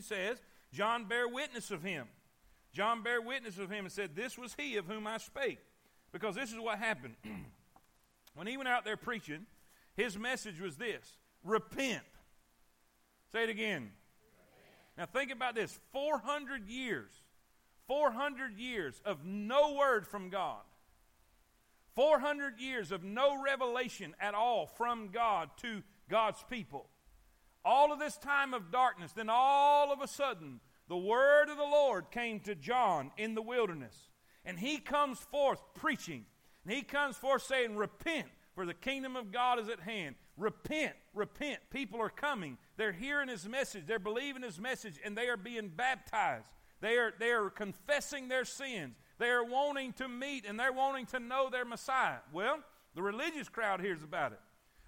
says, John bare witness of him and said, "This was he of whom I spake." Because this is what happened. When he went out there preaching, his message was this: repent. Say it again. Repent. Now think about this. 400 years of no word from God. 400 years of no revelation at all from God to God's people. All of this time of darkness, then all of a sudden, the word of the Lord came to John in the wilderness. And he comes forth preaching. And he comes forth saying, "Repent, for the kingdom of God is at hand. Repent, repent. People are coming. They're hearing his message. They're believing his message, and they are being baptized. They are confessing their sins. They are wanting to meet, and they're wanting to know their Messiah. Well, the religious crowd hears about it.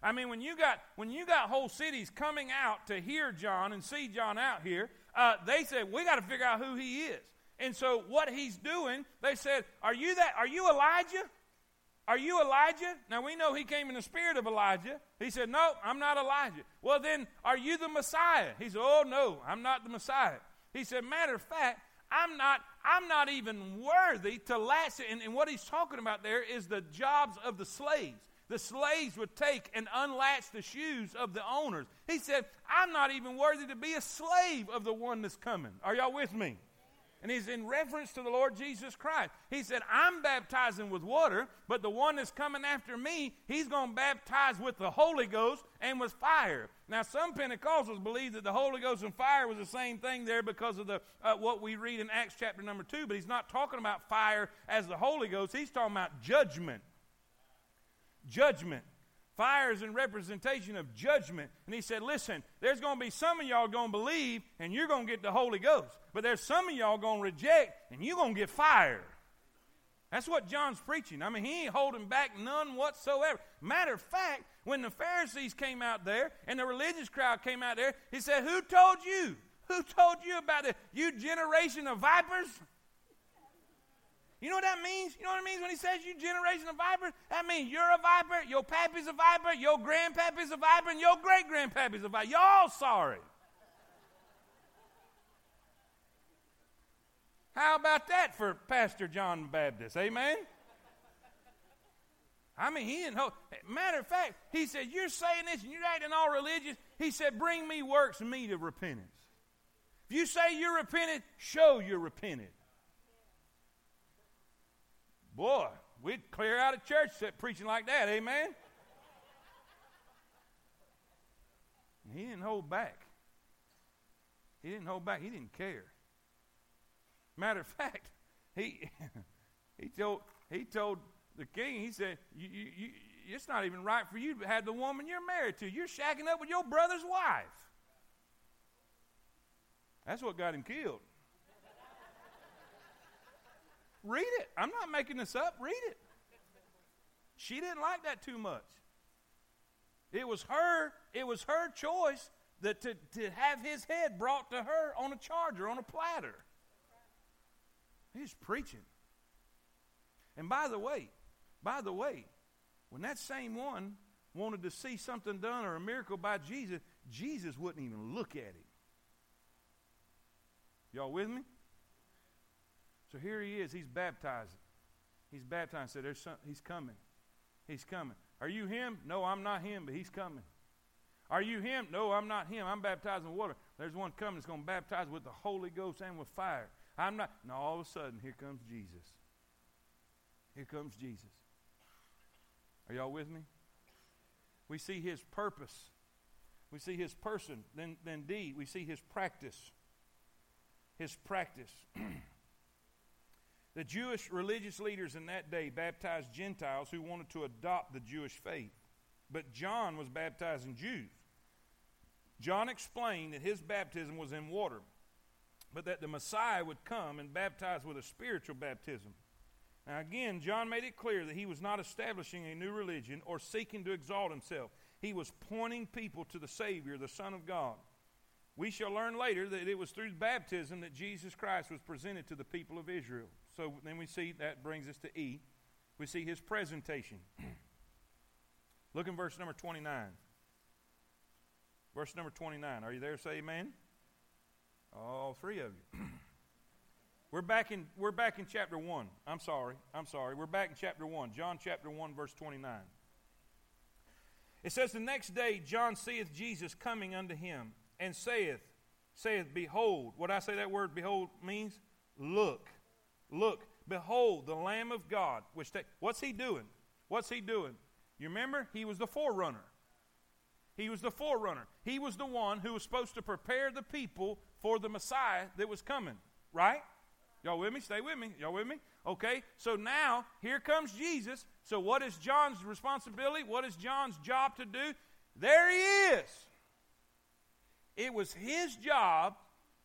I mean, when you got whole cities coming out to hear John and see John out here, they said, we got to figure out who he is. And so what he's doing, they said, Are you Elijah? Are you Elijah? Now, we know he came in the spirit of Elijah. He said, no, I'm not Elijah. Well, then, are you the Messiah? He said, oh, no, I'm not the Messiah. He said, matter of fact, I'm not even worthy to latch it. And what he's talking about there is the jobs of the slaves. The slaves would take and unlatch the shoes of the owners. He said, I'm not even worthy to be a slave of the one that's coming. Are y'all with me? And he's in reference to the Lord Jesus Christ. He said, I'm baptizing with water, but the one that's coming after me, he's going to baptize with the Holy Ghost and with fire. Now, some Pentecostals believe that the Holy Ghost and fire was the same thing there because of the what we read in Acts chapter number 2, but he's not talking about fire as the Holy Ghost. He's talking about judgment. Judgment. Fire is in representation of judgment. And he said, listen, there's going to be some of y'all going to believe and you're going to get the Holy Ghost. But there's some of y'all going to reject and you're going to get fired. That's what John's preaching. I mean, he ain't holding back none whatsoever. Matter of fact, when the Pharisees came out there and the religious crowd came out there, he said, who told you? Who told you about it? You generation of vipers? You know what that means? You know what it means when he says you generation of vipers? That means you're a viper, your pappy's a viper, your grandpappy's a viper, and your great-grandpappy's a viper. Y'all sorry. How about that for Pastor John Baptist? Amen? I mean, he didn't hold. Matter of fact, he said, you're saying this and you're acting all religious. He said, bring me works meet of repentance. If you say you're repentant, show you're repentant. Boy, we'd clear out a church preaching like that, amen? And he didn't hold back. He didn't hold back. He didn't care. Matter of fact, he told the king, he said, it's not even right for you to have the woman you're married to. You're shacking up with your brother's wife. That's what got him killed. Read it. I'm not making this up. Read it. She didn't like that too much. It was her choice that to have his head brought to her on a charger, on a platter. He's preaching. And by the way, when that same one wanted to see something done or a miracle by Jesus, Jesus wouldn't even look at him. Y'all with me? So here he is. He's baptizing. He's baptizing. So there's some, he's coming. He's coming. Are you him? No, I'm not him, but he's coming. Are you him? No, I'm not him. I'm baptizing water. There's one coming that's going to baptize with the Holy Ghost and with fire. I'm not. And all of a sudden, here comes Jesus. Here comes Jesus. Are y'all with me? We see his purpose. We see his person. Then D, we see his practice. His practice. The Jewish religious leaders in that day baptized Gentiles who wanted to adopt the Jewish faith. But John was baptizing Jews. John explained that his baptism was in water, but that the Messiah would come and baptize with a spiritual baptism. Now again, John made it clear that he was not establishing a new religion or seeking to exalt himself. He was pointing people to the Savior, the Son of God. We shall learn later that it was through baptism that Jesus Christ was presented to the people of Israel. So then we see, that brings us to E. We see his presentation. Look in verse number 29. Verse number 29. Are you there? Say amen. All three of you. We're back in chapter 1. I'm sorry. We're back in chapter 1. John chapter 1, verse 29. It says, the next day John seeth Jesus coming unto him, and saith, behold. What I say that word behold means? Look. Look, behold, the Lamb of God. What's he doing? What's he doing? You remember? He was the forerunner. He was the forerunner. He was the one who was supposed to prepare the people for the Messiah that was coming. Right? Y'all with me? Stay with me. Y'all with me? Okay, so now here comes Jesus. So what is John's responsibility? What is John's job to do? There he is. It was his job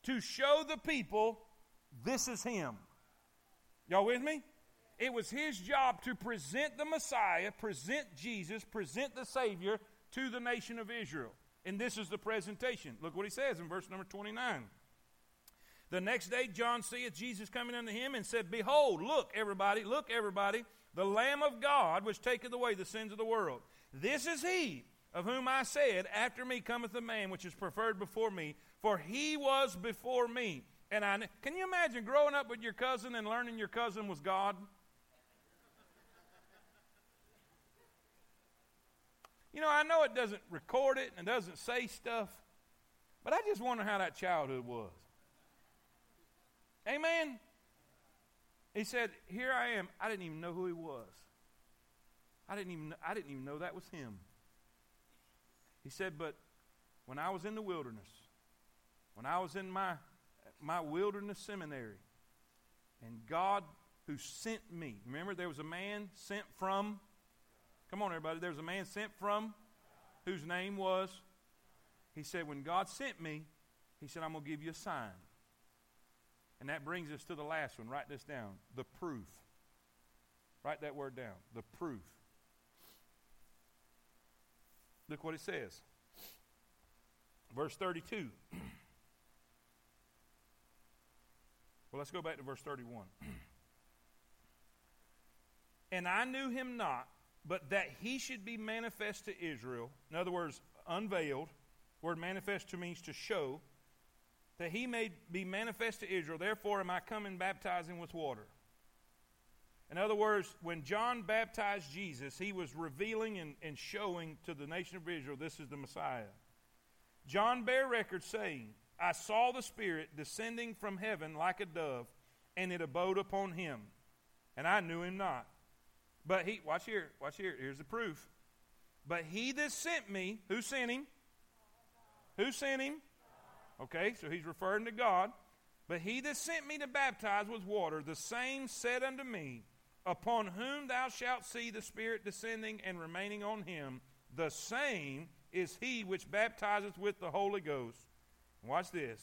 to show the people this is him. Y'all with me? It was his job to present the Messiah, present Jesus, present the Savior to the nation of Israel. And this is the presentation. Look what he says in verse number 29. The next day John seeth Jesus coming unto him and said, Behold, look, everybody, the Lamb of God which taketh away the sins of the world. This is he of whom I said, After me cometh a man which is preferred before me, for he was before me. And can you imagine growing up with your cousin and learning your cousin was God? You know, I know it doesn't record it and it doesn't say stuff, but I just wonder how that childhood was. Amen? He said, Here I am. I didn't even know who he was. I didn't even know that was him. He said, But when I was in the wilderness, when I was in my wilderness seminary, and God who sent me. Remember, there was a man sent from. Come on, everybody. There was a man sent from whose name was. He said, when God sent me, he said, I'm going to give you a sign. And that brings us to the last one. Write this down. The proof. Write that word down. The proof. Look what it says. Verse 32. Well, let's go back to verse 31. And I knew him not, but that he should be manifest to Israel. In other words, unveiled. Word manifest means to show. That he may be manifest to Israel. Therefore am I come and baptizing with water. In other words, when John baptized Jesus, he was revealing and showing to the nation of Israel, this is the Messiah. John bare record saying, I saw the Spirit descending from heaven like a dove, and it abode upon him, and I knew him not. But he, watch here, here's the proof. But he that sent me, who sent him? Who sent him? Okay, so he's referring to God. But he that sent me to baptize with water, the same said unto me, Upon whom thou shalt see the Spirit descending and remaining on him, the same is he which baptizeth with the Holy Ghost. Watch this.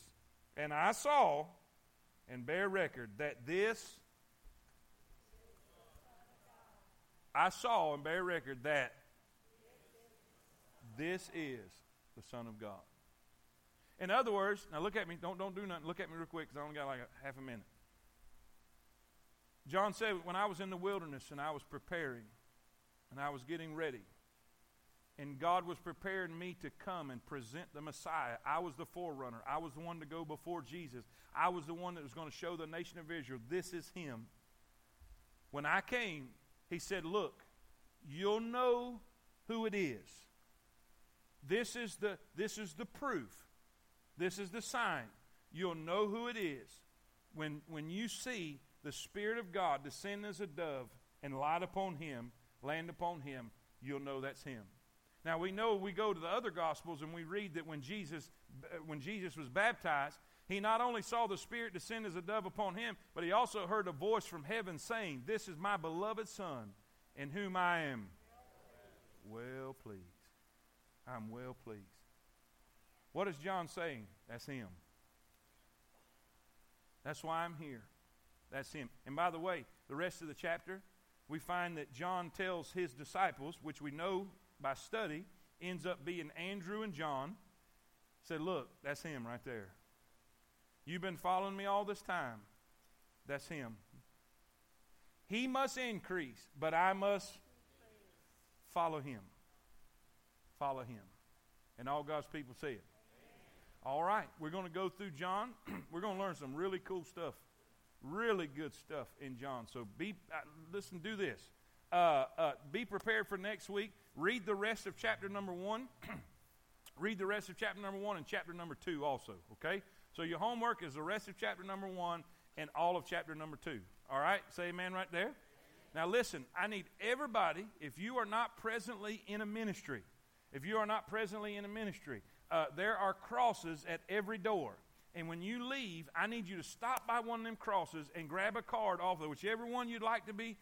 And I saw and bear record that this. I saw and bear record that this is the Son of God. In other words, now look at me. Don't do nothing. Look at me real quick because I only got like a half a minute. John said, when I was in the wilderness and I was preparing and I was getting ready, and God was preparing me to come and present the Messiah. I was the forerunner. I was the one to go before Jesus. I was the one that was going to show the nation of Israel, this is him. When I came, he said, look, you'll know who it is. This is the proof. This is the sign. You'll know who it is when you see the Spirit of God descend as a dove and light upon him, land upon him, you'll know that's him. Now, we know we go to the other Gospels and we read that when Jesus was baptized, he not only saw the Spirit descend as a dove upon him, but he also heard a voice from heaven saying, This is my beloved Son, in whom I am well pleased. I'm well pleased. What is John saying? That's him. That's why I'm here. That's him. And by the way, the rest of the chapter, we find that John tells his disciples, which we know by study, ends up being Andrew and John, said, look, that's him right there. You've been following me all this time. That's him. He must increase, but I must follow him. Follow him. And all God's people say it. All right, we're going to go through John. We're going to learn some really cool stuff, really good stuff in John. So listen, do this. Be prepared for next week. Read the rest of chapter number 1. Read the rest of chapter number 1 and chapter number 2 also, okay? So your homework is the rest of chapter number 1 and all of chapter number 2. All right? Say amen right there. Amen. Now listen, I need everybody, if you are not presently in a ministry, there are crosses at every door. And when you leave, I need you to stop by one of them crosses and grab a card off of whichever one you'd like to be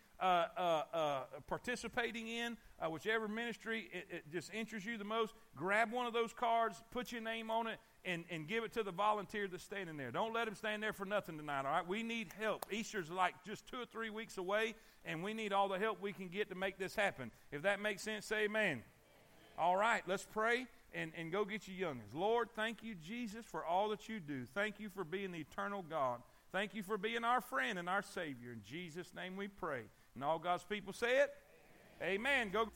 participating in, whichever ministry it just interests you the most. Grab one of those cards, put your name on it, and give it to the volunteer that's standing there. Don't let them stand there for nothing tonight, all right? We need help. Easter's like just 2 or 3 weeks away, and we need all the help we can get to make this happen. If that makes sense, say amen. All right, let's pray. And go get your youngins. Lord, thank you, Jesus, for all that you do. Thank you for being the eternal God. Thank you for being our friend and our Savior. In Jesus' name we pray. And all God's people say it. Amen. Go.